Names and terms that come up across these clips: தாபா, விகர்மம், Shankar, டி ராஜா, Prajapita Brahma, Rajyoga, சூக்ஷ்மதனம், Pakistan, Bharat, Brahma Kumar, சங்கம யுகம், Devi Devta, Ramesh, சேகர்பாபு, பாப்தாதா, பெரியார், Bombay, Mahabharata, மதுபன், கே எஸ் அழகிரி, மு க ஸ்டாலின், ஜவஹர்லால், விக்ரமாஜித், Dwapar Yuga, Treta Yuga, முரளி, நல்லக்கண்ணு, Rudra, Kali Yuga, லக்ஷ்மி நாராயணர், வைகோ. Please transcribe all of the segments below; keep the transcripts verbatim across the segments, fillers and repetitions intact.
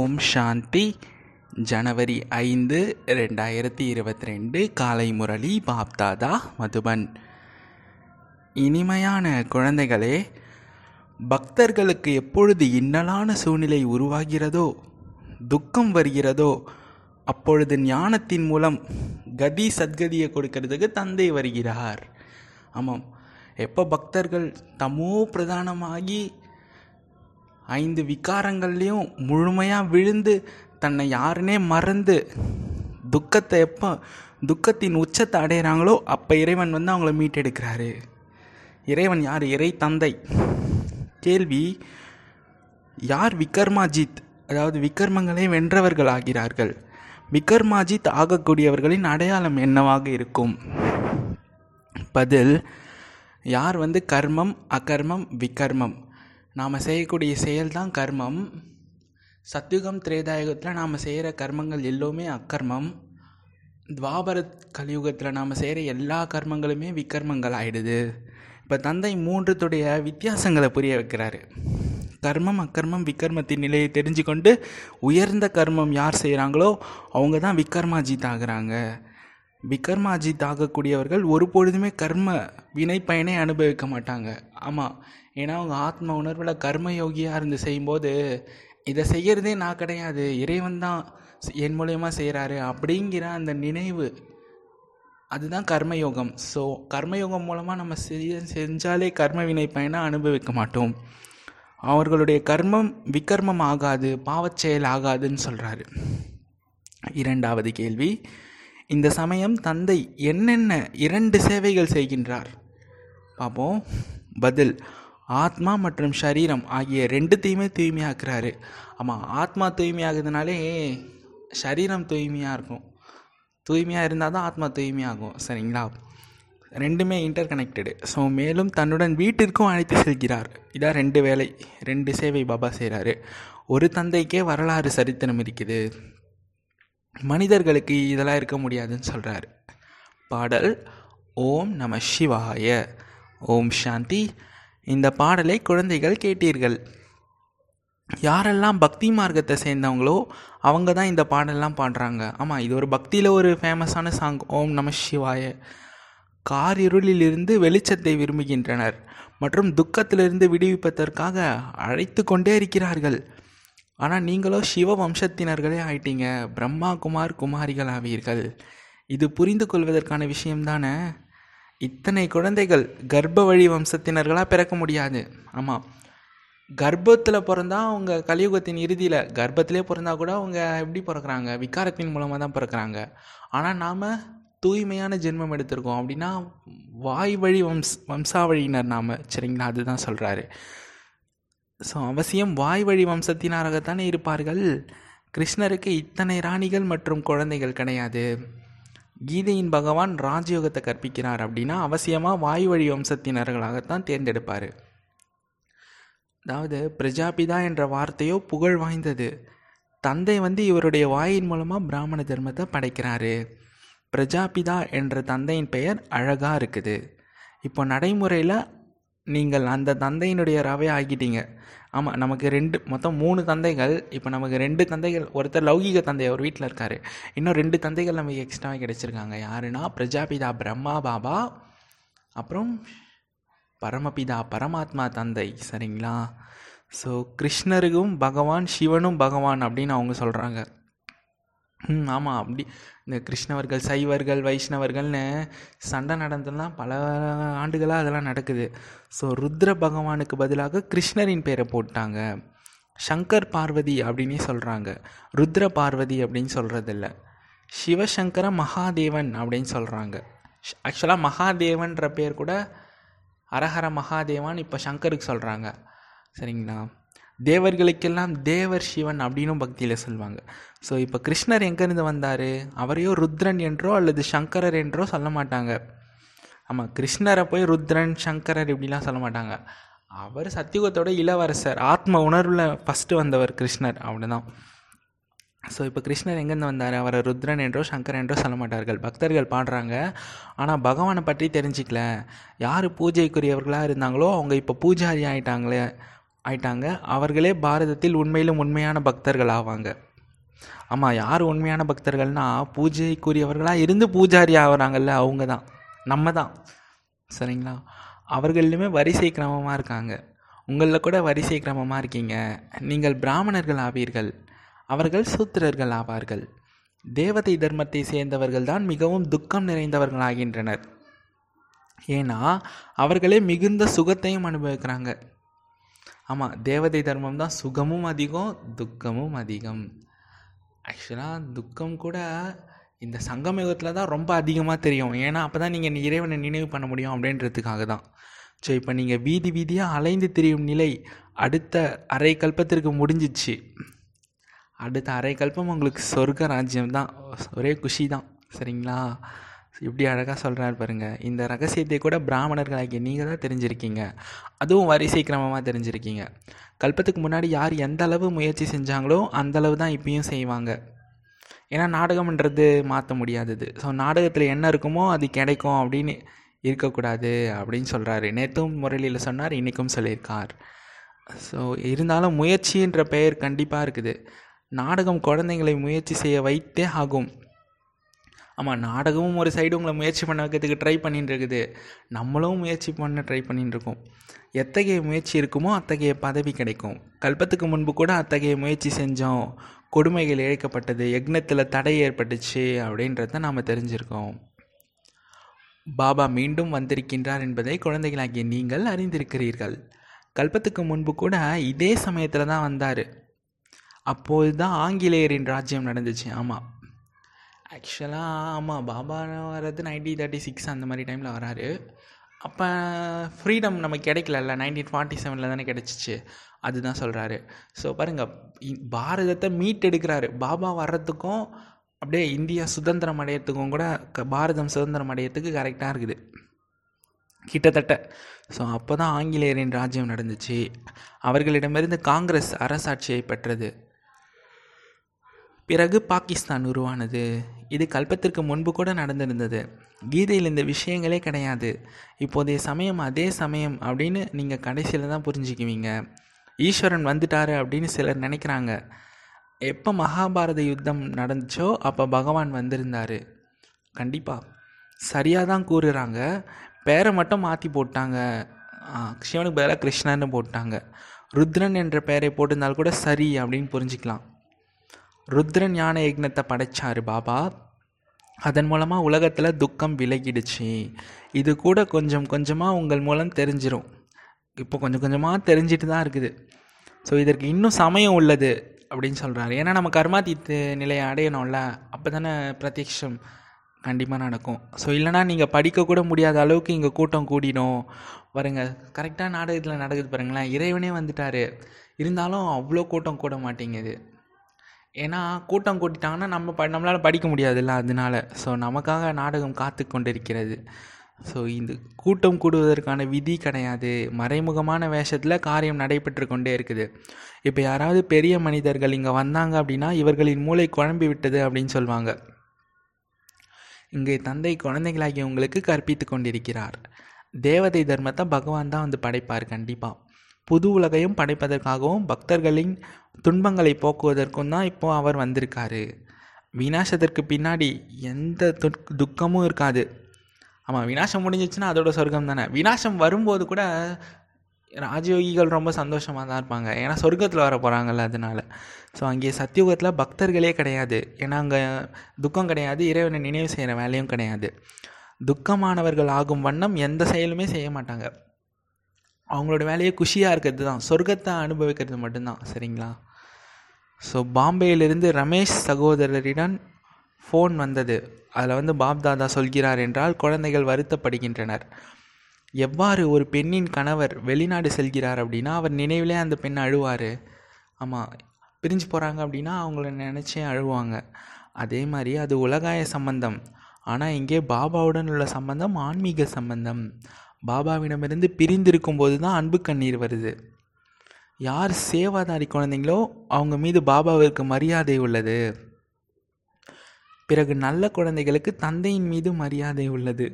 ஓம் சாந்தி. ஜனவரி ஐந்து ரெண்டாயிரத்தி இருபத்தி ரெண்டு காலை முரளி பாப்தாதா மதுபன். இனிமையான குழந்தைகளே, பக்தர்களுக்கு எப்பொழுது இன்னலான சூழ்நிலை உருவாகிறதோ, துக்கம் வருகிறதோ, அப்பொழுது ஞானத்தின் மூலம் கதி சத்கதியை கொடுக்கறதுக்கு தந்தை வருகிறார். ஆமாம், எப்போ பக்தர்கள் தமோ பிரதானமாகி ஐந்து விகாரங்கள்லேயும் முழுமையாக விழுந்து தன்னை யாருனே மறந்து துக்கத்தை எப்போ துக்கத்தின் உச்சத்தை அடைகிறாங்களோ, அப்போ இறைவன் வந்து அவங்கள மீட்டெடுக்கிறாரு. இறைவன் யார்? இறை தந்தை. கேள்வி, யார் விக்ரமாஜித், அதாவது விக்ரமங்களை வென்றவர்கள் ஆகிறார்கள்? விக்ரமாஜித் ஆகக்கூடியவர்களின் அடையாளம் என்னவாக இருக்கும்? பதில், யார் வந்து கர்மம், அகர்மம், விகர்மம், நாம் செய்யக்கூடிய செயல்தான் கர்மம். சத்யுகம் திரேதாயுகத்தில் நாம் செய்கிற கர்மங்கள் எல்லோமே அக்கர்மம். துவாபரத் கலியுகத்தில் நாம் செய்கிற எல்லா கர்மங்களுமே விகர்மங்கள் ஆகிடுது. இப்போ தந்தை மூன்றுத்துடைய வித்தியாசங்களை புரிய வைக்கிறாரு. கர்மம், அக்கர்மம், விகர்மத்தின் நிலையை தெரிஞ்சு கொண்டு உயர்ந்த கர்மம் யார் செய்கிறாங்களோ அவங்க தான் விக்ரமாஜித் ஆகிறாங்க. விக்ரமாஜித் ஆகக்கூடியவர்கள் ஒருபொழுதுமே கர்ம வினைப்பயனை அனுபவிக்க மாட்டாங்க. ஆமாம், ஏன்னா அவங்க ஆத்ம உணர்வில் கர்மயோகியாக இருந்து செய்யும்போது இதை செய்கிறதே நான் கிடையாது, இறைவன் தான் என் மூலயமா செய்கிறாரு அப்படிங்கிற அந்த நினைவு, அதுதான் கர்மயோகம். ஸோ கர்மயோகம் மூலமாக நம்ம செய்ய செஞ்சாலே கர்ம வினைப்பயனை அனுபவிக்க மாட்டோம். அவர்களுடைய கர்மம் விகர்மம் ஆகாது, பாவச்செயல் ஆகாதுன்னு சொல்கிறாரு. இரண்டாவது கேள்வி, இந்த சமயம் தந்தை என்னென்ன இரண்டு சேவைகள் செய்கின்றார் பார்ப்போம். பதில், ஆத்மா மற்றும் சரீரம் ஆகிய ரெண்டு தூய்மை தூய்மையாக்குறாரு. ஆமாம், ஆத்மா தூய்மையாகுதுனாலே சரீரம் தூய்மையாக இருக்கும். தூய்மையாக இருந்தால் தான் ஆத்மா தூய்மையாகும். சரிங்களா? ரெண்டுமே இன்டர் கனெக்டடு. ஸோ மேலும் தன்னுடன் வீட்டிற்கும் அழைத்து செல்கிறார். இதான் ரெண்டு வேலை, ரெண்டு சேவை பாபா செய்கிறாரு. ஒரு தந்தைக்கே வரலாறு சரித்திரம் இருக்குது, மனிதர்களுக்கு இதெல்லாம் இருக்க முடியாதுன்னு சொல்கிறார். பாடல் ஓம் நம சிவாய. ஓம் சாந்தி. இந்த பாடலை குழந்தைகள் கேட்டீர்கள். யாரெல்லாம் பக்தி மார்க்கத்தை சேர்ந்தவங்களோ அவங்க தான் இந்த பாடலாம் பாடுறாங்க. ஆமாம், இது ஒரு பக்தியில் ஒரு ஃபேமஸான சாங். ஓம் நம சிவாய. காரிருளிலிருந்து வெளிச்சத்தை விரும்புகின்றனர் மற்றும் துக்கத்திலிருந்து விடுவிப்பதற்காக அழைத்து கொண்டே இருக்கிறார்கள். ஆனால் நீங்களோ சிவ வம்சத்தினர்களே ஆயிட்டீங்க, பிரம்மா குமார் குமாரிகள் ஆவீர்கள். இது புரிந்து கொள்வதற்கான விஷயம்தானே. இத்தனை குழந்தைகள் கர்ப்ப வழி வம்சத்தினர்களாக பிறக்க முடியாது. ஆமாம், கர்ப்பத்தில் பிறந்தா அவங்க கலியுகத்தின் இறுதியில் கர்ப்பத்திலே பிறந்தா கூட அவங்க எப்படி பிறக்கிறாங்க? விகாரத்தின் மூலமாக தான் பிறக்கிறாங்க. ஆனால் நாம் தூய்மையான ஜென்மம் எடுத்திருக்கோம். அப்படின்னா வாய் வழி வம்ச வம்சாவழியினர் நாம். சரிங்களா? அதுதான் சொல்கிறாரு. ஸோ அவசியம் வாய் வழி வம்சத்தினாராகத்தானே இருப்பார்கள். கிருஷ்ணருக்கு இத்தனை ராணிகள் மற்றும் குழந்தைகள் கிடையாது. கீதையின் பகவான் ராஜயோகத்தை கற்பிக்கிறார். அப்படின்னா அவசியமாக வாய் வழி வம்சத்தினர்களாகத்தான் தேர்ந்தெடுப்பார். அதாவது பிரஜாபிதா என்ற வார்த்தையோ புகழ் வாய்ந்தது. தந்தை வந்து இவருடைய வாயின் மூலமாக பிராமண தர்மத்தை படைக்கிறாரு. பிரஜாபிதா என்ற தந்தையின் பெயர் அழகாக இருக்குது. இப்போ நடைமுறையில் நீங்கள் அந்த தந்தையினுடைய ராவே ஆகிட்டீங்க. ஆமாம், நமக்கு ரெண்டு மொத்தம் மூணு தந்தைகள். இப்போ நமக்கு ரெண்டு தந்தைகள், ஒருத்தர் லௌகிக தந்தை, ஒரு வீட்டில் இருக்கார். இன்னும் ரெண்டு தந்தைகள் நமக்கு எக்ஸ்ட்ராவாக கிடச்சிருக்காங்க. யாருன்னா பிரஜாபிதா பிரம்மா பாபா, அப்புறம் பரமபிதா பரமாத்மா தந்தை. சரிங்களா? ஸோ கிருஷ்ணருக்கும் பகவான், சிவனும் பகவான் அப்படின்னு அவங்க சொல்கிறாங்க. ம், ஆமாம். அப்படி இந்த கிருஷ்ணவர்கள், சைவர்கள், வைஷ்ணவர்கள்னு சண்டை நடந்தெல்லாம் பல ஆண்டுகளாக அதெல்லாம் நடக்குது. ஸோ ருத்ர பகவானுக்கு பதிலாக கிருஷ்ணரின் பேரை போட்டாங்க. சங்கர் பார்வதி அப்படின்னே சொல்கிறாங்க, ருத்ர பார்வதி அப்படின்னு சொல்கிறதில்ல. சிவசங்கர மகாதேவன் அப்படின்னு சொல்கிறாங்க. ஆக்சுவலாக மகாதேவன்ற பேர் கூட அரஹர மகாதேவான் இப்போ சங்கருக்கு சொல்கிறாங்க. சரிங்களா? தேவர்களுக்கெல்லாம் தேவர் சிவன் அப்படின்னும் பக்தியில் சொல்லுவாங்க. ஸோ இப்போ கிருஷ்ணர் எங்கேருந்து வந்தார்? அவரையோ ருத்ரன் என்றோ அல்லது சங்கரர் என்றோ சொல்ல மாட்டாங்க. ஆமாம், கிருஷ்ணரை போய் ருத்ரன் சங்கரர் இப்படிலாம் சொல்ல மாட்டாங்க. அவர் சத்தியுகத்தோட இளவரசர், ஆத்ம உணர்வில் ஃபஸ்ட்டு வந்தவர் கிருஷ்ணர். அப்படிதான். ஸோ இப்போ கிருஷ்ணர் எங்கேருந்து வந்தார்? அவரை ருத்ரன் என்றோ சங்கரன் என்றோ சொல்ல மாட்டார்கள். பக்தர்கள் பாடுறாங்க, ஆனால் பகவானை பற்றி தெரிஞ்சிக்கல. யார் பூஜைக்குரியவர்களாக இருந்தாங்களோ அவங்க இப்போ பூஜாரி ஆகிட்டாங்களே, ஆயிட்டாங்க. அவர்களே பாரதத்தில் உண்மையிலும் உண்மையான பக்தர்கள் ஆவாங்க. ஆமாம், யார் உண்மையான பக்தர்கள்னால் பூஜைக்குரியவர்களாக இருந்து பூஜாரி ஆகிறாங்கள்ல, அவங்க தான் நம்ம தான். சரிங்களா? அவர்களுமே வரிசை கிரமமாக இருக்காங்க. உங்களில் கூட வரிசை கிரமமாக இருக்கீங்க. நீங்கள் பிராமணர்கள் ஆவீர்கள், அவர்கள் சூத்திரர்கள் ஆவார்கள். தேவதை தர்மத்தை சேர்ந்தவர்கள் தான் மிகவும் துக்கம் நிறைந்தவர்களாகின்றனர். ஏன்னா அவர்களே மிகுந்த சுகத்தையும் அனுபவிக்கிறாங்க. ஆமாம், தேவதை தர்மம் தான் சுகமும் அதிகம் துக்கமும் அதிகம். ஆக்சுவலாக துக்கம் கூட இந்த சங்கம் யுகத்தில் தான் ரொம்ப அதிகமாக தெரியும். ஏன்னா அப்போ தான் நீங்கள் இறைவனை நினைவு பண்ண முடியும் அப்படின்றதுக்காக தான். ஸோ இப்போ நீங்கள் வீதி வீதியாக அலைந்து திரியும் நிலை அடுத்த அரை கல்பத்திற்கு முடிஞ்சிச்சு. அடுத்த அரை கல்பம் உங்களுக்கு சொர்க்க ராஜ்யம்தான். ஒரே குஷி தான். சரிங்களா? இப்படி அழகாக சொல்கிறாரு பாருங்கள். இந்த ரகசியத்தை கூட பிராமணர்களாகி நீங்கள் தான் தெரிஞ்சிருக்கீங்க. அதுவும் வரிசை கிரமமாக தெரிஞ்சிருக்கீங்க. கல்பத்துக்கு முன்னாடி யார் எந்த அளவு முயற்சி செஞ்சாங்களோ அந்தளவு தான் இப்பயும் செய்வாங்க. ஏன்னா நாடகம்ன்றது மாற்ற முடியாதது. ஸோ நாடகத்தில் என்ன இருக்குமோ அது கிடைக்கும் அப்படின்னு இருக்கக்கூடாது அப்படின்னு சொல்கிறாரு. நேற்றும் முரளியில் சொன்னார், இன்றைக்கும் சொல்லியிருக்கார். ஸோ இருந்தாலும் முயற்சின்ற பெயர் கண்டிப்பாக இருக்குது. நாடகம் குழந்தைங்களை முயற்சி செய்ய வைத்தே ஆகும். ஆமாம், நாடகமும் ஒரு சைடு உங்களை முயற்சி பண்ண வைக்கிறதுக்கு ட்ரை பண்ணிட்டு இருக்குது. நம்மளும் முயற்சி பண்ண ட்ரை பண்ணிட்டு இருக்கோம். எத்தகைய முயற்சி இருக்குமோ அத்தகைய பதவி கிடைக்கும். கல்பத்துக்கு முன்பு கூட அத்தகைய முயற்சி செஞ்சோம், கொடுமைகள் இழைக்கப்பட்டது, யக்னத்தில் தடை ஏற்பட்டுச்சு அப்படின்றத நாம் தெரிஞ்சிருக்கோம். பாபா மீண்டும் வந்திருக்கின்றார் என்பதை குழந்தைகளாகிய நீங்கள் அறிந்திருக்கிறீர்கள். கல்பத்துக்கு முன்பு கூட இதே சமயத்தில் தான் வந்தார். அப்போது தான் ஆங்கிலேயரின் ராஜ்யம் நடந்துச்சு. ஆமாம், ஆக்சுவலாக ஆமாம், பாபா வர்றது நைன்டீன் தேர்ட்டி சிக்ஸ் அந்த மாதிரி டைமில் வராரு. அப்போ ஃப்ரீடம் நமக்கு கிடைக்கல, நைன்டீன் ஃபார்ட்டி செவனில் தானே கிடச்சிச்சு. அதுதான் சொல்கிறாரு. ஸோ பாருங்கள், பாரதத்தை மீட்டெடுக்கிறாரு. பாபா வர்றதுக்கும் அப்படியே இந்தியா சுதந்திரம் அடையிறதுக்கும் கூட பாரதம் சுதந்திரம் அடையிறதுக்கு கரெக்டாக இருக்குது கிட்டத்தட்ட. ஸோ அப்போ தான் ஆங்கிலேயரின் ராஜ்யம் நடந்துச்சு. அவர்களிடமிருந்து காங்கிரஸ் அரசாட்சியை பெற்றது. பிறகு பாகிஸ்தான் உருவானது. இது கல்பத்திற்கு முன்பு கூட நடந்திருந்தது. கீதையில் இந்த விஷயங்களே கிடையாது. இப்போதைய சமயம் அதே சமயம் அப்படின்னு நீங்கள் கடைசியில் தான் புரிஞ்சுக்குவீங்க. ஈஸ்வரன் வந்துட்டார் அப்படின்னு சிலர் நினைக்கிறாங்க. எப்போ மகாபாரத யுத்தம் நடந்துச்சோ அப்போ பகவான் வந்திருந்தார். கண்டிப்பாக சரியாக தான் கூறுகிறாங்க. பேரை மட்டும் மாற்றி போட்டாங்க. சிவனுக்கு பதிலாக கிருஷ்ணன்னு போட்டாங்க. ருத்ரன் என்ற பெயரை போட்டிருந்தால் கூட சரி அப்படின்னு புரிஞ்சிக்கலாம். ருத்ரன் ஞான யக்ஞத்தை படைத்தார் பாபா. அதன் மூலமாக உலகத்தில் துக்கம் விலகிடுச்சு. இது கூட கொஞ்சம் கொஞ்சமாக உங்கள் மூலம் தெரிஞ்சிடும். இப்போ கொஞ்சம் கொஞ்சமாக தெரிஞ்சிட்டு தான் இருக்குது. ஸோ இதற்கு இன்னும் சமயம் உள்ளது அப்படின்னு சொல்கிறாரு. ஏன்னா நம்ம கர்மாதீத்து நிலையை அடையணும்ல, அப்போ தானே பிரத்யக்ஷம் கண்டிப்பாக நடக்கும். ஸோ இல்லைனா நீங்கள் படிக்கக்கூட முடியாத அளவுக்கு இங்கே கூட்டம் கூடிடும். பாருங்க, கரெக்டாக நாடகத்தில் நடக்குது பாருங்களேன். இறைவனே வந்துட்டார், இருந்தாலும் அவ்வளோ கூட்டம் கூட மாட்டேங்குது. ஏன்னா கூட்டம் கூட்டிட்டாங்கன்னா நம்ம ப நம்மளால் படிக்க முடியாதுல்ல, அதனால. ஸோ நமக்காக நாடகம் காத்து கொண்டிருக்கிறது. ஸோ இந்த கூட்டம் கூடுவதற்கான விதி கிடையாது. மறைமுகமான வேஷத்தில் காரியம் நடைபெற்று கொண்டே இருக்குது. இப்போ யாராவது பெரிய மனிதர்கள் இங்கே வந்தாங்க அப்படின்னா இவர்களின் மூளை குழம்பி விட்டது அப்படின்னு சொல்லுவாங்க. இங்கே தந்தை குழந்தைகளாகிய உங்களுக்கு கற்பித்து கொண்டிருக்கிறார். தேவதை தர்மத்தை பகவான் தான் வந்து படைப்பார் கண்டிப்பாக. புது உலகையும் படைப்பதற்காகவும் பக்தர்களின் துன்பங்களை போக்குவதற்கும் தான் இப்போது அவர் வந்திருக்காரு. விநாசத்திற்கு பின்னாடி எந்த துக்கமும் இருக்காது. ஆமாம், விநாசம் முடிஞ்சிச்சுன்னா அதோட சொர்க்கம் தானே. விநாசம் வரும்போது கூட ராஜயோகிகள் ரொம்ப சந்தோஷமாக தான் இருப்பாங்க. ஏன்னா சொர்க்கத்தில் வர போகிறாங்கல்ல, அதனால. ஸோ அங்கே சத்தியுகத்தில் பக்தர்களே கிடையாது. ஏன்னா அங்கே துக்கம் கிடையாது, இறைவனை நினைவு செய்கிற வேலையும் கிடையாது. துக்கமானவர்கள் ஆகும் வண்ணம் எந்த செயலுமே செய்ய மாட்டாங்க. அவங்களோட வேலையே குஷியாக இருக்கிறது தான், சொர்க்கத்தை அனுபவிக்கிறது மட்டும்தான். சரிங்களா? ஸோ பாம்பேயிலிருந்து ரமேஷ் சகோதரரிடம் ஃபோன் வந்தது. அதில் வந்து பாப்தாதா சொல்கிறார் என்றால் குழந்தைகள் வருத்தப்படுகின்றனர். எவ்வாறு ஒரு பெண்ணின் கணவர் வெளிநாடு செல்கிறார் அப்படின்னா அவர் நினைவிலே அந்த பெண் அழுவார். ஆமாம், பிரிஞ்சு போகிறாங்க அப்படின்னா அவங்கள நினச்சே அழுவாங்க. அதே மாதிரி அது உலகாய சம்பந்தம். ஆனால் இங்கே பாபாவுடன் உள்ள சம்பந்தம் ஆன்மீக சம்பந்தம். பாபாவிடமிருந்து பிரிந்திருக்கும் போது தான் அன்பு கண்ணீர் வருது. யார் சேவாதாரி குழந்தைங்களோ அவங்க மீது பாபாவிற்கு மரியாதை உள்ளது. பிறகு நல்ல குழந்தைகளுக்கு தந்தையின் மீது மரியாதை உள்ளது.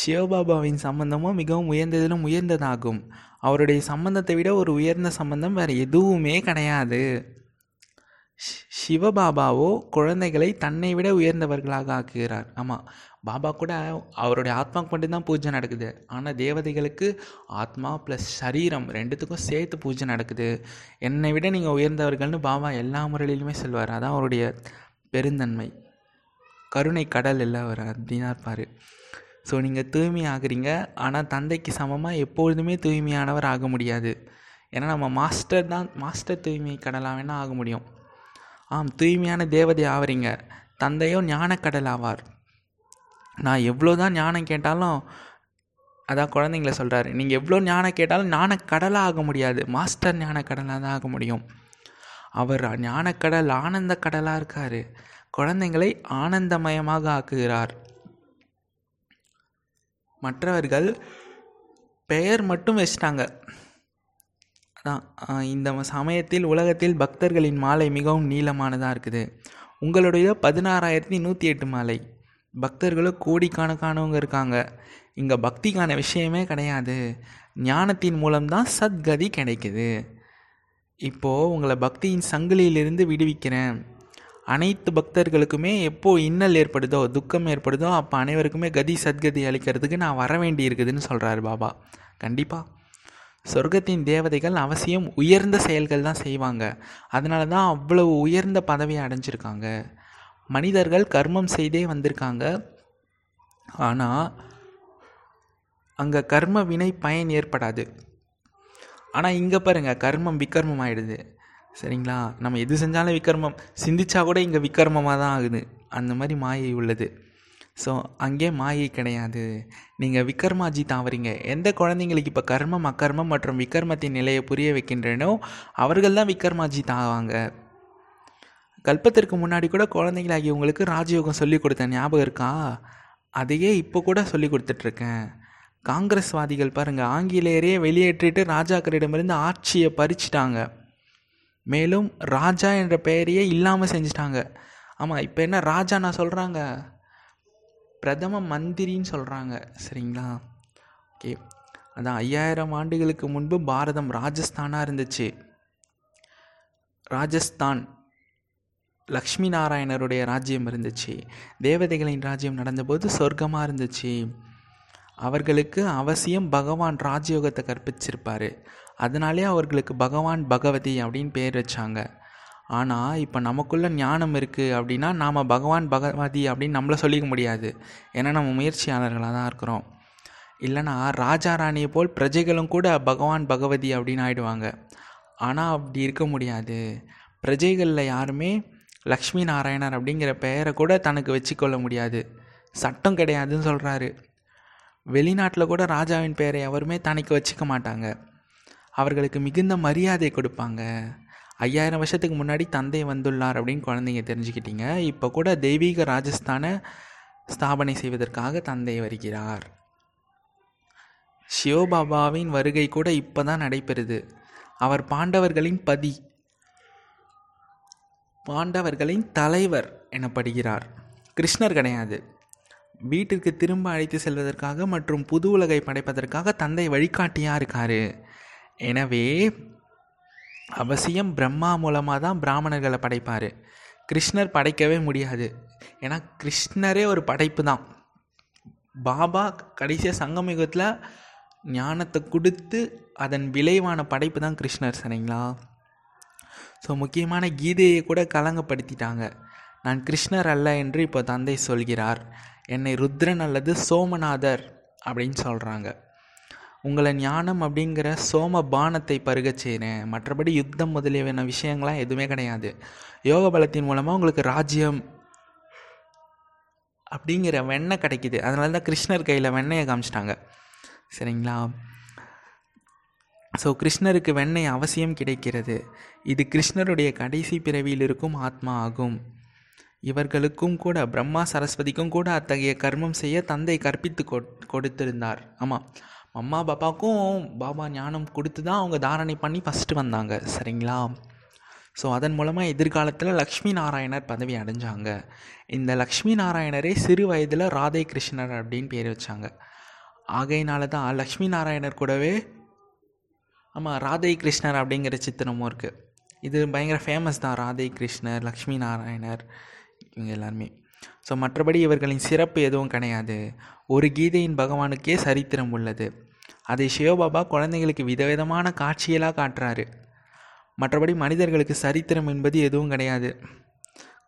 சிவபாபாவின் சம்பந்தமும் மிகவும் உயர்ந்ததிலும் உயர்ந்ததாகும். அவருடைய சம்பந்தத்தை விட ஒரு உயர்ந்த சம்பந்தம் வேறு எதுவுமே கிடையாது. சிவபாபாவோ குழந்தைகளை தன்னை விட உயர்ந்தவர்களாக ஆக்குகிறார். ஆமாம், பாபா கூட அவருடைய ஆத்மாவுக்கு மட்டும்தான் பூஜை நடக்குது. ஆனால் தேவதைகளுக்கு ஆத்மா ப்ளஸ் சரீரம் ரெண்டுத்துக்கும் சேர்த்து பூஜை நடக்குது. என்னை விட நீங்கள் உயர்ந்தவர்கள்னு பாபா எல்லா முறையிலுமே சொல்வார். அதான் அவருடைய பெருந்தன்மை. கருணை கடல் இல்லை அவர் அப்படின்னா இருப்பார். ஸோ நீங்கள் தூய்மையாகிறீங்க, ஆனால் தந்தைக்கு சமமாக எப்பொழுதுமே தூய்மையானவர் ஆக முடியாது. ஏன்னா நம்ம மாஸ்டர் தான், மாஸ்டர் தூய்மை கடலாக வேணால் ஆக முடியும். ஆம், தூய்மையான தேவதை ஆவறீங்க, தந்தையோ ஞானக்கடல் ஆவார். நான் எவ்வளோ தான் ஞானம் கேட்டாலும், அதான் குழந்தைங்கள சொல்கிறாரு, நீங்கள் எவ்வளோ ஞானம் கேட்டாலும் ஞானக்கடலாக ஆக முடியாது, மாஸ்டர் ஞானக்கடலாக தான் ஆக முடியும். அவர் ஞானக்கடல், ஆனந்த கடலாக இருக்கார். குழந்தைங்களை ஆனந்தமயமாக ஆக்குகிறார். மற்றவர்கள் பெயர் மட்டும் வச்சிட்டாங்க. இந்த சமயத்தில் உலகத்தில் பக்தர்களின் மாலை மிகவும் நீளமானதாக இருக்குது. உங்களுடைய பதினாறாயிரத்தி நூற்றி எட்டு மாலை. பக்தர்களும் கோடிக்கணக்கானவங்க இருக்காங்க. இங்கே பக்திக்கான விஷயமே கிடையாது. ஞானத்தின் மூலம்தான் சத்கதி கிடைக்குது. இப்போது உங்களை பக்தியின் சங்கிலியிலிருந்து விடுவிக்கிறேன். அனைத்து பக்தர்களுக்குமே எப்போது இன்னல் ஏற்படுதோ, துக்கம் ஏற்படுதோ, அப்போ அனைவருக்குமே கதி சத்கதி அளிக்கிறதுக்கு நான் வர வேண்டி இருக்குதுன்னு சொல்கிறார் பாபா. கண்டிப்பாக சொர்க்கத்தின் தேவதைகள் அவசியம் உயர்ந்த செயல்கள் தான் செய்வாங்க. அதனால தான் அவ்வளவு உயர்ந்த பதவியை அடைஞ்சிருக்காங்க. மனிதர்கள் கர்மம் செய்தே வந்திருக்காங்க. ஆனால் அங்கே கர்ம வினை பயன் ஏற்படாது. ஆனால் இங்கே பாருங்கள், கர்மம் விகர்மம் ஆகிடுது. சரிங்களா? நம்ம எது செஞ்சாலும் விகர்மம், சிந்திச்சா கூட இங்கே விகர்மமாக தான் ஆகுது. அந்த மாதிரி மாயை உள்ளது. ஸோ அங்கே மாயை கிடையாது. நீங்கள் விகர்மாஜி தாவறீங்க. எந்த குழந்தைங்களுக்கு இப்போ கர்மம், அக்கர்மம் மற்றும் விகர்மத்தின் நிலையை புரிய வைக்கின்றனோ அவர்கள் தான் விகர்மாஜி தாவாங்க. கல்பத்திற்கு முன்னாடி கூட குழந்தைங்களாகி உங்களுக்கு ராஜயோகம் சொல்லிக் கொடுத்தேன், ஞாபகம் இருக்கா? அதையே இப்போ கூட சொல்லி கொடுத்துட்ருக்கேன். காங்கிரஸ்வாதிகள் பாருங்கள், ஆங்கிலேயரே வெளியேற்றிட்டு ராஜாக்களிடமிருந்து ஆட்சியை பறிச்சிட்டாங்க. மேலும் ராஜா என்ற பெயரையே இல்லாமல் செஞ்சிட்டாங்க. ஆமாம், இப்போ என்ன ராஜா நான் சொல்கிறாங்க, பிரதம மந்திரின்னு சொல்கிறாங்க. சரிங்களா? ஓகே, அதான் ஐயாயிரம் ஆண்டுகளுக்கு முன்பு பாரதம் ராஜஸ்தானாக இருந்துச்சு. ராஜஸ்தான் லக்ஷ்மி நாராயணருடைய ராஜ்யம் இருந்துச்சு. தேவதைகளின் ராஜ்யம் நடந்தபோது சொர்க்கமாக இருந்துச்சு. அவர்களுக்கு அவசியம் பகவான் ராஜயோகத்தை கற்பிச்சிருப்பார். அதனாலே அவர்களுக்கு பகவான் பகவதி அப்படின்னு பேர் வச்சாங்க. ஆனால் இப்போ நமக்குள்ளே ஞானம் இருக்குது அப்படின்னா நாம் பகவான் பகவதி அப்படின்னு நம்மளை சொல்லிக்க முடியாது. ஏன்னா நம்ம முயற்சியாளர்களாக தான் இருக்கிறோம். இல்லைனா ராஜா ராணியை போல் பிரஜைகளும் கூட பகவான் பகவதி அப்படின்னு ஆயிடுவாங்க. ஆனால் அப்படி இருக்க முடியாது. பிரஜைகளில் யாருமே லக்ஷ்மி நாராயணர் அப்படிங்கிற பெயரை கூட தனக்கு வச்சுக்கொள்ள முடியாது. சட்டம் கிடையாதுன்னு சொல்கிறாரு. வெளிநாட்டில் கூட ராஜாவின் பெயரை எவருமே தனக்கு வச்சுக்க மாட்டாங்க. அவர்களுக்கு மிகுந்த மரியாதை கொடுப்பாங்க. ஐயாயிரம் வருஷத்துக்கு முன்னாடி தந்தை வந்துள்ளார் அப்படின்னு குழந்தைங்க தெரிஞ்சுக்கிட்டீங்க. இப்போ கூட தெய்வீக ராஜஸ்தானை ஸ்தாபனை செய்வதற்காக தந்தை வருகிறார். சிவபாபாவின் வருகை கூட இப்போ தான் நடைபெறுது. அவர் பாண்டவர்களின் பதி, பாண்டவர்களின் தலைவர் எனப்படுகிறார். கிருஷ்ணர் கிடையாது. வீட்டிற்கு திரும்ப அழைத்து செல்வதற்காக மற்றும் புது உலகை படைப்பதற்காக தந்தை வழிகாட்டியாக இருக்கார். எனவே அவசியம் பிரம்மா மூலமாக தான் பிராமணர்களை படைப்பார். கிருஷ்ணர் படைக்கவே முடியாது. ஏன்னா கிருஷ்ணரே ஒரு படைப்பு தான். பாபா கடைசியாக சங்கம் யுகத்தில் ஞானத்தை கொடுத்து அதன் விளைவான படைப்பு தான் கிருஷ்ணர். சரிங்களா? ஸோ முக்கியமான கீதையை கூட கலங்கப்படுத்திட்டாங்க. நான் கிருஷ்ணர் அல்ல என்று இப்போ தந்தை சொல்கிறார். என்னை ருத்ரன் அல்லது சோமநாதர் அப்படின்னு சொல்கிறாங்க. உங்களை ஞானம் அப்படிங்கிற சோம பானத்தை பருகச் செய்கிறேன். மற்றபடி யுத்தம் முதலியன விஷயங்கள்லாம் எதுவுமே கிடையாது. யோக பலத்தின் மூலமாக உங்களுக்கு ராஜ்யம் அப்படிங்கிற வெண்ணெய் கிடைக்கிது. அதனால தான் கிருஷ்ணர் கையில் வெண்ணெயை காமிச்சிட்டாங்க. சரிங்களா? ஸோ கிருஷ்ணருக்கு வெண்ணெய் அவசியம் கிடைக்கிறது. இது கிருஷ்ணருடைய கடைசி பிறவியில் இருக்கும் ஆத்மா ஆகும். இவர்களுக்கும் கூட, பிரம்மா சரஸ்வதிக்கும் கூட அத்தகைய கர்மம் செய்ய தந்தை கற்பித்து கொடுத்திருந்தார். ஆமாம், அம்மா பாப்பாவுக்கும் பாபா ஞானம் கொடுத்து தான் அவங்க தாரணை பண்ணி ஃபஸ்ட்டு வந்தாங்க. சரிங்களா? ஸோ அதன் மூலமாக எதிர்காலத்தில் லக்ஷ்மி நாராயணர் பதவி அடைஞ்சாங்க. இந்த லக்ஷ்மி நாராயணரே சிறு வயதில் ராதே கிருஷ்ணர் அப்படின்னு பேர் வச்சாங்க. ஆகையினால தான் லக்ஷ்மி நாராயணர் கூடவே ஆமாம் ராதை கிருஷ்ணர் அப்படிங்கிற சித்திரமும் இருக்குது. இது பயங்கர ஃபேமஸ் தான், ராதை கிருஷ்ணர், லக்ஷ்மி நாராயணர் இவங்க எல்லாருமே. ஸோ மற்றபடி இவர்களின் சிறப்பு எதுவும் கிடையாது. ஒரு கீதையின் பகவானுக்கே சரித்திரம் உள்ளது. அதை சிவபாபா குழந்தைங்களுக்கு விதவிதமான காட்சியெல்லாம் காட்டுறாரு. மற்றபடி மனிதர்களுக்கு சரித்திரம் என்பது எதுவும் கிடையாது.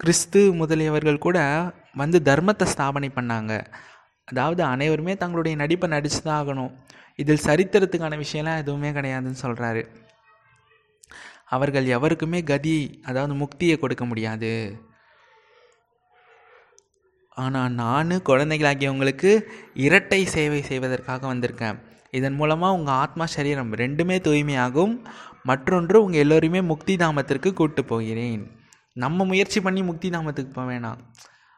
கிறிஸ்து முதலியவர்கள் கூட வந்து தர்மத்தை ஸ்தாபனை பண்ணாங்க. அதாவது அனைவருமே தங்களுடைய நடிப்பை நடித்து தான் ஆகணும், இதில் சரித்திரத்துக்கான விஷயம்லாம் எதுவுமே கிடையாதுன்னு சொல்கிறாரு. அவர்கள் எவருக்குமே கதி அதாவது முக்தியை கொடுக்க முடியாது, ஆனால் நான் குழந்தைகளாகியவங்களுக்கு இரட்டை சேவை செய்வதற்காக வந்திருக்கேன். இதன் மூலமாக உங்கள் ஆத்மா சரீரம் ரெண்டுமே தூய்மையாகும். மற்றொன்று, உங்கள் எல்லோருமே முக்தி தாமத்திற்கு கூப்பிட்டு போகிறேன். நம்ம முயற்சி பண்ணி முக்தி தாமத்துக்கு போக வேணாம்.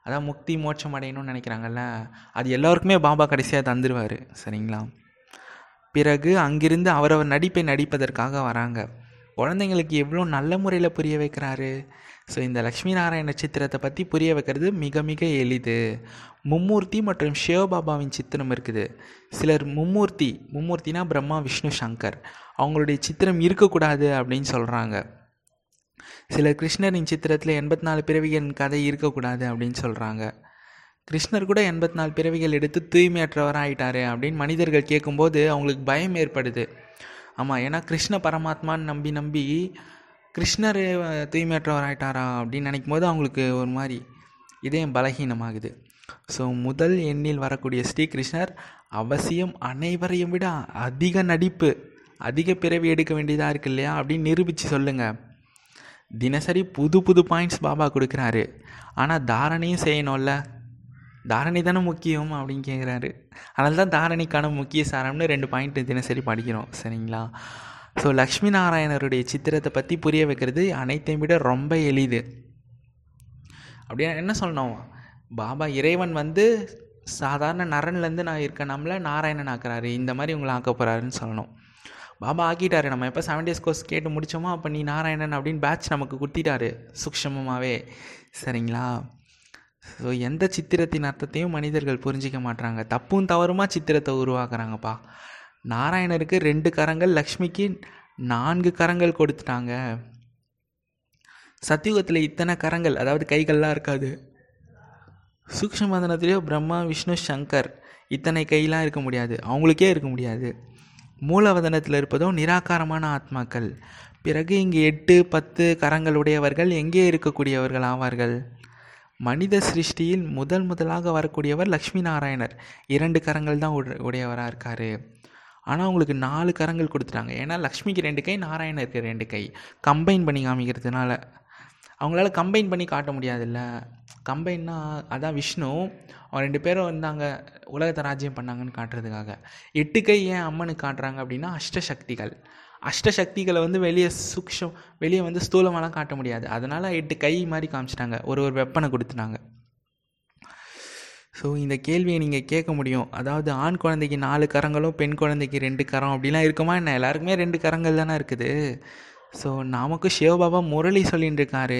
அதான் முக்தி மோட்சம் அடையணும்னு நினைக்கிறாங்கல்ல, அது எல்லோருக்குமே பாபா கடைசியாக தந்துடுவார். சரிங்களா? பிறகு அங்கிருந்து அவரவர் நடிப்பை நடிப்பதற்காக வராங்க. குழந்தைங்களுக்கு எவ்வளோ நல்ல முறையில் புரிய வைக்கிறாரு. ஸோ இந்த லக்ஷ்மி நாராயண சித்திரத்தை பற்றி புரிய வைக்கிறது மிக மிக எளிது. மும்மூர்த்தி மற்றும் சிவபாபாவின் சித்திரம் இருக்குது. சிலர் மும்மூர்த்தி மும்மூர்த்தினா பிரம்மா விஷ்ணு சங்கர் அவங்களுடைய சித்திரம் இருக்கக்கூடாது அப்படின்னு சொல்கிறாங்க. சிலர் கிருஷ்ணரின் சித்திரத்தில் எண்பத்தி நாலு பிறவிகளின் கதை இருக்கக்கூடாது அப்படின்னு சொல்கிறாங்க. கிருஷ்ணர் கூட எண்பத்தி நாலு பிறவிகள் எடுத்து தூய்மையற்றவராகிட்டாரு அப்படின்னு மனிதர்கள் கேட்கும்போது அவங்களுக்கு பயம் ஏற்படுது. ஆமாம், ஏன்னா கிருஷ்ண பரமாத்மான்னு நம்பி நம்பி கிருஷ்ணர் தூய்மையற்றவராகிட்டாரா அப்படின்னு நினைக்கும் போது அவங்களுக்கு ஒரு மாதிரி இதயம் பலகீனமாகுது. ஸோ முதல் எண்ணில் வரக்கூடிய ஸ்ரீகிருஷ்ணர் அவசியம் அனைவரையும் விட அதிக நடிப்பு அதிக பிறவி எடுக்க வேண்டியதாக இருக்கு இல்லையா அப்படின்னு நிரூபித்து சொல்லுங்கள். தினசரி புது புது பாயிண்ட்ஸ் பாபா கொடுக்குறாரு. ஆனால் தாரணையும் செய்யணும்ல, தாரணை தானே முக்கியம் அப்படின்னு கேட்குறாரு. அதனால தான் தாரணைக்கான முக்கிய சாரம்னு ரெண்டு பாயிண்ட் தினசரி படிக்கிறோம். சரிங்களா? ஸோ லக்ஷ்மி நாராயணருடைய சித்திரத்தை பற்றி புரிய வைக்கிறது அனைத்தையும் விட ரொம்ப எளிது. அப்படின்னா என்ன சொல்லணும், பாபா இறைவன் வந்து சாதாரண நரன்லேருந்து நான் இருக்கணும்ல நாராயணன் ஆக்குறாரு, இந்த மாதிரி உங்களை ஆக்க போகிறாருன்னு சொல்லணும். பாபா ஆக்கிட்டாரு. நம்ம எப்போ செவன் டேஸ் கோர்ஸ் கேட்டு முடித்தோமோ அப்போ நீ நாராயணன் அப்படின்னு பேட்ச் நமக்கு கொடுத்திட்டாரு சூக்ஷமமாகவே. சரிங்களா? ஸோ எந்த சித்திரத்தின் அர்த்தத்தையும் மனிதர்கள் புரிஞ்சிக்க மாட்டுறாங்க. தப்பும் தவறுமா சித்திரத்தை உருவாக்குறாங்கப்பா. நாராயணருக்கு ரெண்டு கரங்கள், லக்ஷ்மிக்கு நான்கு கரங்கள் கொடுத்துட்டாங்க. சத்தியுகத்தில் இத்தனை கரங்கள் அதாவது கைகள்லாம் இருக்காது. சூக்ஷ்மதனத்திலேயோ பிரம்மா விஷ்ணு சங்கர் இத்தனை கையெல்லாம் இருக்க முடியாது, அவங்களுக்கே இருக்க முடியாது. மூலவதனத்தில் இருப்பதோ நிராகாரமான ஆத்மாக்கள். பிறகு இங்கே எட்டு பத்து கரங்கள் உடையவர்கள் எங்கே இருக்கக்கூடியவர்கள் ஆவார்கள்? மனித சிருஷ்டியில் முதல் முதலாக வரக்கூடியவர் லக்ஷ்மி நாராயணர். இரண்டு கரங்கள் தான் உட உடையவராக இருக்கார். ஆனால் அவங்களுக்கு நாலு கரங்கள் கொடுத்துட்டாங்க. ஏன்னா லக்ஷ்மிக்கு ரெண்டு கை, நாராயணருக்கு ரெண்டு கை, கம்பைன் பண்ணி காமிக்கிறதுனால. அவங்களால கம்பைன் பண்ணி காட்ட முடியாதுல்ல. கம்பைன்னா அதான் விஷ்ணு அவன் ரெண்டு பேரும் வந்தாங்க உலகத்தை ராஜ்யம் பண்ணாங்கன்னு காட்டுறதுக்காக. எட்டு கை ஏன் அம்மனுக்கு காட்டுறாங்க அப்படின்னா அஷ்ட சக்திகள். அஷ்ட சக்திகளை வந்து வெளியே சூக்ஷம் வெளியே வந்து ஸ்தூலமாலாம் காட்ட முடியாது. அதனால் எட்டு கை மாதிரி காமிச்சிட்டாங்க, ஒரு ஒரு வெப்பனை கொடுத்துட்டாங்க. ஸோ இந்த கேள்வியை நீங்கள் கேட்க முடியும், அதாவது ஆண் குழந்தைக்கு நாலு கரங்களும் பெண் குழந்தைக்கு ரெண்டு கரம் அப்படிலாம் இருக்குமா என்ன? எல்லாருக்குமே ரெண்டு கரங்கள் தானே இருக்குது. ஸோ நமக்கு சிவபாபா முரளி சொல்லின்னு இருக்காரு.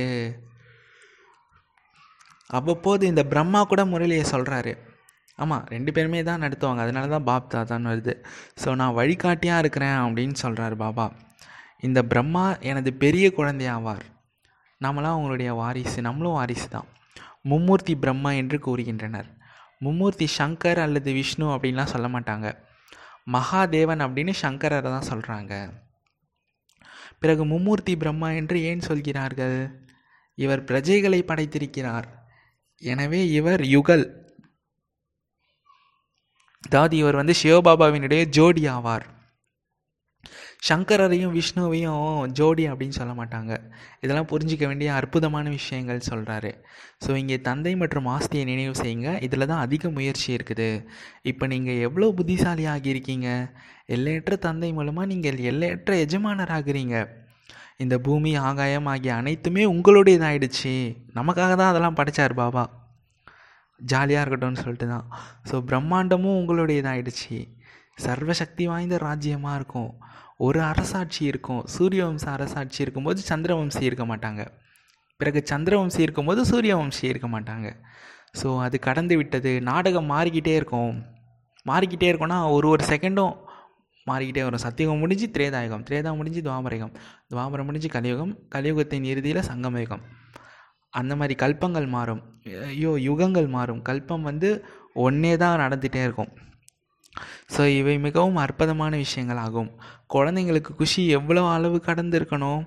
அவ்வப்போது இந்த பிரம்மா கூட முரளியை சொல்கிறாரு. ஆமாம், ரெண்டு பேருமே தான் நடத்துவாங்க. அதனால தான் பாப் தாத்தான்னு வருது. ஸோ நான் வழிகாட்டியாக இருக்கிறேன் அப்படின்னு சொல்கிறார் பாபா. இந்த பிரம்மா எனது பெரிய குழந்தையாவார். நம்மளாம் அவங்களுடைய வாரிசு, நம்மளும் வாரிசு தான். மும்மூர்த்தி பிரம்மா என்று கூறுகின்றனர். மும்மூர்த்தி சங்கர் அல்லது விஷ்ணு அப்படின்லாம் சொல்ல மாட்டாங்க. மகாதேவன் அப்படின்னு சங்கரரை தான் சொல்கிறாங்க. பிறகு மும்மூர்த்தி பிரம்மா என்று ஏன் சொல்கிறார்கள்? இவர் பிரஜைகளை படைத்திருக்கிறார், எனவே இவர் யுகல், அதாவது இவர் வந்து சிவபாபாவினுடைய ஜோடி ஆவார். சங்கரரையும் விஷ்ணுவையும் ஜோடி அப்படின்னு சொல்ல மாட்டாங்க. இதெல்லாம் புரிஞ்சிக்க வேண்டிய அற்புதமான விஷயங்கள் சொல்கிறாரு. ஸோ இங்கே தந்தை மற்றும் ஆஸ்தியை நினைவு செய்யுங்க. இதில் தான் அதிக முயற்சி இருக்குது. இப்போ நீங்கள் எவ்வளோ புத்திசாலியாகி இருக்கீங்க. எல்லையற்ற தந்தை மூலமாக நீங்கள் எல்லையற்ற எஜமானராகிறீங்க. இந்த பூமி ஆகாயம் ஆகிய அனைத்துமே உங்களுடையதாகிடுச்சு. நமக்காக தான் அதெல்லாம் படித்தார் பாபா, ஜாலியாக இருக்கட்டும்னு சொல்லிட்டு தான். ஸோ பிரம்மாண்டமும் உங்களுடையதாகிடுச்சு. சர்வசக்தி வாய்ந்த ராஜ்யமாக இருக்கும், ஒரு அரசாட்சி இருக்கும். சூரியவம்ச அரசாட்சி இருக்கும்போது சந்திரவம்சி இருக்க மாட்டாங்க. பிறகு சந்திரவம்சி இருக்கும்போது சூரியவம்சி இருக்க மாட்டாங்க. ஸோ அது கடந்து விட்டது. நாடகம் மாறிக்கிட்டே இருக்கும். மாறிக்கிட்டே இருக்கோன்னா ஒரு ஒரு செகண்டும் மாறிக்கிட்டே வரும். சத்தியுகம் முடிஞ்சு திரேதாயுகம், திரேதா முடிஞ்சு துவாபரயுகம், துவாபரம் முடிஞ்சு கலியுகம், கலியுகத்தின் இறுதியில் சங்கமயுகம். அந்த மாதிரி கல்பங்கள் மாறும், ஐயோ யுகங்கள் மாறும், கல்பம் வந்து ஒன்றே தான் நடந்துகிட்டே இருக்கும். ஸோ இவை மிகவும் அற்புதமான விஷயங்களாகும். குழந்தைங்களுக்கு குஷி எவ்வளோ அளவு கடந்து இருக்கணும்.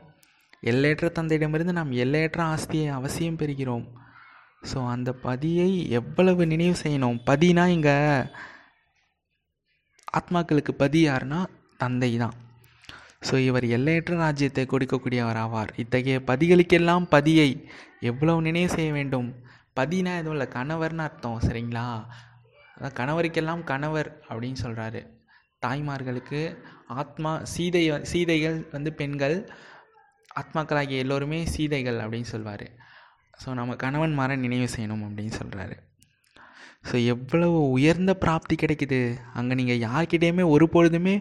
எல்லையற்ற தந்தையிடமிருந்து நாம் எல்லையற்ற ஆஸ்தியை அவசியம் பெறுகிறோம். ஸோ அந்த பதியை எவ்வளவு நினைவு செய்யணும். பதினா இங்கே ஆத்மாக்களுக்கு பதி யாருன்னா தந்தை தான். ஸோ இவர் எல்லையற்ற ராஜ்யத்தை கொடுக்கக்கூடியவர் ஆவார். இத்தகைய பதிகளுக்கெல்லாம் பதியை எவ்வளவு நினைவு செய்ய வேண்டும். பதினா எதுவும் இல்லை, கணவர்னு அர்த்தம், சரிங்களா? அதான் கணவருக்கெல்லாம் கணவர் அப்படின்னு சொல்கிறாரு. தாய்மார்களுக்கு ஆத்மா சீதை, சீதைகள் வந்து பெண்கள், ஆத்மாக்களாகிய எல்லோருமே சீதைகள் அப்படின்னு சொல்வார். ஸோ நம்ம கணவன் மாற நினைவு செய்யணும் அப்படின்னு சொல்கிறாரு. ஸோ எவ்வளவு உயர்ந்த பிராப்தி கிடைக்குது அங்கே. நீங்கள் யார்கிட்டையுமே ஒரு பொழுதுமே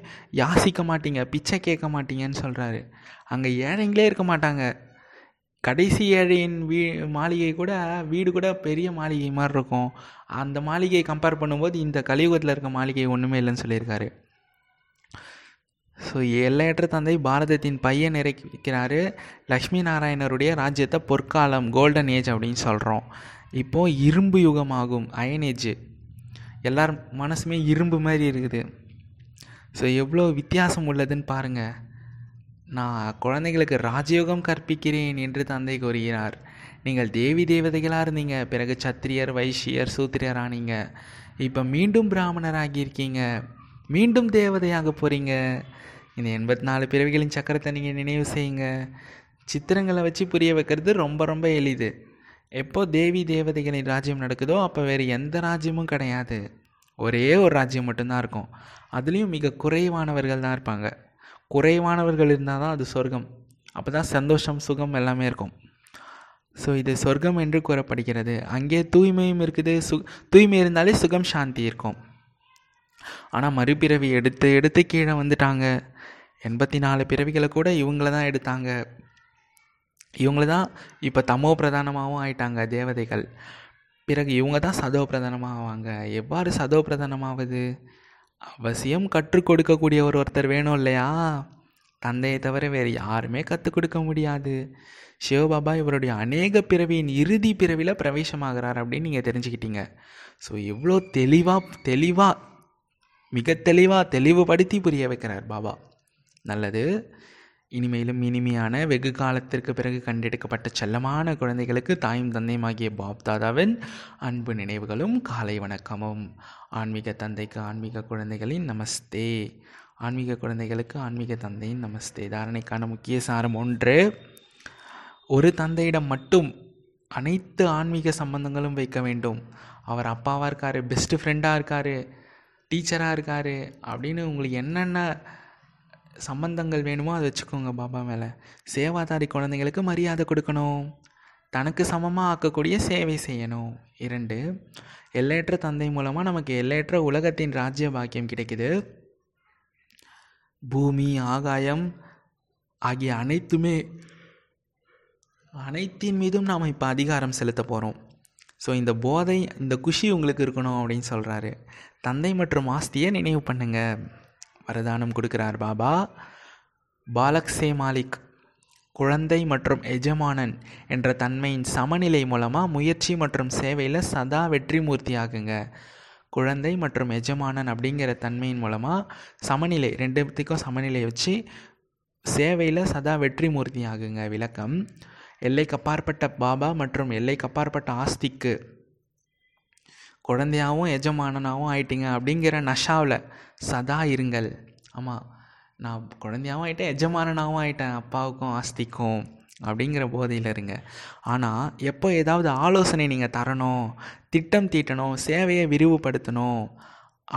யாசிக்க மாட்டீங்க, பிச்சை கேட்க மாட்டீங்கன்னு சொல்கிறாரு. அங்கே ஏழைங்களே இருக்க மாட்டாங்க. கடைசி ஏழையின் வீ மாளிகை கூட வீடு கூட பெரிய மாளிகை மாதிரி இருக்கும். அந்த மாளிகையை கம்பேர் பண்ணும்போது இந்த கலியுகத்தில் இருக்க மாளிகை ஒன்றுமே இல்லைன்னு சொல்லியிருக்காரு. ஸோ எல்லையற்ற தந்தை பாரதத்தின் பையன் நிறைக்கிறாரு. லக்ஷ்மி நாராயணருடைய ராஜ்யத்தை பொற்காலம், கோல்டன் ஏஜ் அப்படின்னு சொல்கிறோம். இப்போது இரும்பு யுகமாகும், அயன் ஏஜ். எல்லார் மனசுமே இரும்பு மாதிரி இருக்குது. ஸோ எவ்வளோ வித்தியாசம் உள்ளதுன்னு பாருங்கள். நான் குழந்தைகளுக்கு ராஜயோகம் கற்பிக்கிறேன் என்று தந்தை கூறுகிறார். நீங்கள் தேவி தேவதைகளாக இருந்தீங்க, பிறகு சத்திரியர், வைசியர், சூத்திரியர் ஆனீங்க, இப்போ மீண்டும் பிராமணராகியிருக்கீங்க, மீண்டும் தேவதையாக போகிறீங்க. இந்த எண்பத்தி நாலு பிறவிகளின் சக்கரத்தை நீங்கள் நினைவு செய்யுங்க. சித்திரங்களை வச்சு புரிய வைக்கிறது ரொம்ப ரொம்ப எளிது. எப்போது தேவி தேவதைகளின் ராஜ்யம் நடக்குதோ அப்போ வேறு எந்த ராஜ்யமும் கிடையாது, ஒரே ஒரு ராஜ்யம் மட்டும்தான் இருக்கும். அதுலேயும் மிக குறைவானவர்கள் தான் இருப்பாங்க. குறைவானவர்கள் இருந்தால் தான் அது சொர்க்கம். அப்போ தான் சந்தோஷம், சுகம் எல்லாமே இருக்கும். ஸோ இது சொர்க்கம் என்று கூறப்படுகிறது. அங்கே தூய்மையும் இருக்குது. சு தூய்மை இருந்தாலே சுகம், சாந்தி இருக்கும். ஆனால் மறுபிறவி எடுத்து எடுத்து கீழே வந்துட்டாங்க. எண்பத்தி நாலு பிறவிகளை கூட இவங்கள தான் எடுத்தாங்க. இவங்கள தான் இப்போ தமோ பிரதானமாகவும் ஆயிட்டாங்க தேவதைகள். பிறகு இவங்க தான் சதோ பிரதானமாக ஆவாங்க. எவ்வாறு சதோ பிரதானமாவது? அவசியம் கற்றுக் கொடுக்கக்கூடிய ஒரு ஒருத்தர் வேணும் இல்லையா? தந்தையை தவிர வேறு யாருமே கற்றுக் கொடுக்க முடியாது. சிவபாபா இவருடைய அநேக பிறவியின் இறுதி பிறவியில் பிரவேசமாகிறார் அப்படின்னு நீங்கள் தெரிஞ்சுக்கிட்டீங்க. ஸோ இவ்வளோ தெளிவாக தெளிவாக மிக தெளிவாக தெளிவுபடுத்தி புரிய வைக்கிறார் பாபா. நல்லது. இனிமையிலும் இனிமையான வெகு காலத்திற்கு பிறகு கண்டெடுக்கப்பட்ட செல்லமான குழந்தைகளுக்கு தாயும் தந்தையுமாகிய பாப் தாதாவின் அன்பு நினைவுகளும் காலை வணக்கமும். ஆன்மீக தந்தைக்கு ஆன்மீக குழந்தைகளின் நமஸ்தே. ஆன்மீக குழந்தைகளுக்கு ஆன்மீக தந்தையின் நமஸ்தே. தாரணைக்கான முக்கிய சாரம் ஒன்று, ஒரு தந்தையிடம் மட்டும் அனைத்து ஆன்மீக சம்பந்தங்களும் வைக்க வேண்டும். அவர் அப்பாவாக இருக்கார், பெஸ்ட் ஃப்ரெண்டாக இருக்கார், டீச்சராக இருக்கார் அப்படின்னு உங்களுக்கு என்னென்ன சம்பந்தங்கள் வேணுமோ அதை வச்சுக்கோங்க பாபா மேலே. சேவாதாரி குழந்தைங்களுக்கு மரியாதை கொடுக்கணும், தனக்கு சமமாக ஆக்கக்கூடிய சேவை செய்யணும். இரண்டு, எல்லையற்ற தந்தை மூலமாக நமக்கு எல்லையற்ற உலகத்தின் ராஜ்ய பாக்கியம் கிடைக்குது. பூமி, ஆகாயம் ஆகிய அனைத்துமே அனைத்தின் மீதும் நாம் இப்போ அதிகாரம் செலுத்த போகிறோம். ஸோ இந்த போதை, இந்த குஷி உங்களுக்கு இருக்கணும் அப்படின்னு சொல்கிறாரு. தந்தை மற்றும் ஆஸ்தியை நினைவு பண்ணுங்க. வரதானம் கொடுக்குறார் பாபா. பாலக் சே மாலிக், குழந்தை மற்றும் எஜமானன் என்ற தன்மையின் சமநிலை மூலமாக முயற்சி மற்றும் சேவையில் சதா வெற்றி மூர்த்தி ஆகுங்க. குழந்தை மற்றும் எஜமானன் அப்படிங்கிற தன்மையின் மூலமாக சமநிலை, ரெண்டுத்துக்கும் சமநிலை வச்சு சேவையில் சதா வெற்றி மூர்த்தி ஆகுங்க. விளக்கம், எல்லைக்கப்பாற்பட்ட பாபா மற்றும் எல்லைக்கப்பாற்பட்ட ஆஸ்திக்கு குழந்தையாகவும் எஜமானனாகவும் ஆயிட்டிங்க அப்படிங்கிற நஷாவில் சதா இருங்கள். ஆமாம், நான் குழந்தையாகவும் ஆகிட்டேன், எஜமானனாகவும் ஆகிட்டேன் அப்பாவுக்கும் ஆஸ்திக்கும் அப்படிங்கிற போதையில் இருங்க. ஆனால் எப்போ ஏதாவது ஆலோசனை நீங்கள் தரணும், திட்டம் தீட்டணும், சேவையை விரிவுபடுத்தணும்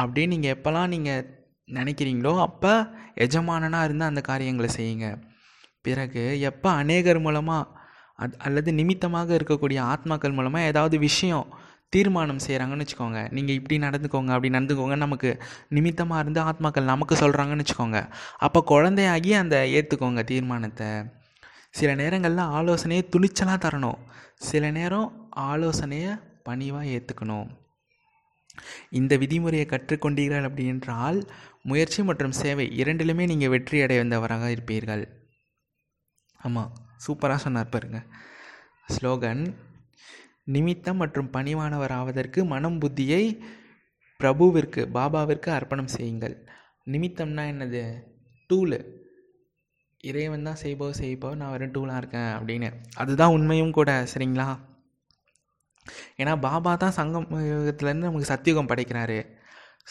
அப்படின்னு நீங்கள் எப்போல்லாம் நீங்கள் நினைக்கிறீங்களோ அப்போ எஜமானனாக இருந்து அந்த காரியங்களை செய்யுங்க. பிறகு எப்போ அநேகர் மூலமாக அது அல்லது நிமித்தமாக இருக்கக்கூடிய ஆத்மாக்கள் மூலமாக ஏதாவது விஷயம் தீர்மானம் செய்கிறாங்கன்னு வச்சுக்கோங்க, நீங்கள் இப்படி நடந்துக்கோங்க அப்படி நடந்துக்கோங்க நமக்கு நிமித்தமாக இருந்து ஆத்மாக்கள் நமக்கு சொல்கிறாங்கன்னு வச்சுக்கோங்க, அப்போ குழந்தையாகி அந்த ஏற்றுக்கோங்க தீர்மானத்தை. சில நேரங்களில் ஆலோசனையை துணிச்சலாக தரணும், சில நேரம் ஆலோசனையை பணிவாக ஏற்றுக்கணும். இந்த விதிமுறையை கற்றுக்கொண்டீர்கள் அப்படி என்றால் முயற்சி மற்றும் சேவை இரண்டிலுமே நீங்கள் வெற்றி அடைந்தவராக இருப்பீர்கள். ஆமாம், சூப்பராக சொன்னார் பாருங்க. ஸ்லோகன்: நிமித்தம் மற்றும் பணிவானவராவதற்கு மனம் புத்தியை பிரபுவிற்கு பாபாவிற்கு அர்ப்பணம் செய்யுங்கள். நிமித்தம்னா என்னது? டூலு. இறைவன் தான் செய்போ செய்போ நான் வரும் டூலாக இருக்கேன் அப்படின்னு. அதுதான் உண்மையும் கூட, சரிங்களா? ஏன்னா பாபா தான் சங்கம் யுகத்துலேருந்து நமக்கு சத்தியுகம் படைக்கிறாரு.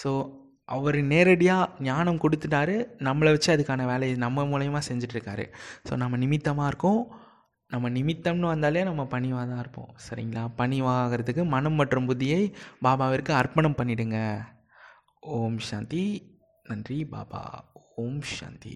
ஸோ அவர் நேரடியாக ஞானம் கொடுத்துட்டாரு, நம்மளை வச்சு அதுக்கான வேலையை நம்ம மூலயமா செஞ்சிட்ருக்காரு. ஸோ நம்ம நிமித்தமாக இருக்கோம். நம்ம நிமித்தம்னு வந்தாலே நம்ம பணிவாக தான் இருப்போம், சரிங்களா? பணிவாகிறதுக்கு மனம் மற்றும் புத்தியை பாபாவிற்கு அர்ப்பணம் பண்ணிடுங்க. ஓம் சாந்தி. நன்றி பாபா. ஓம் சாந்தி.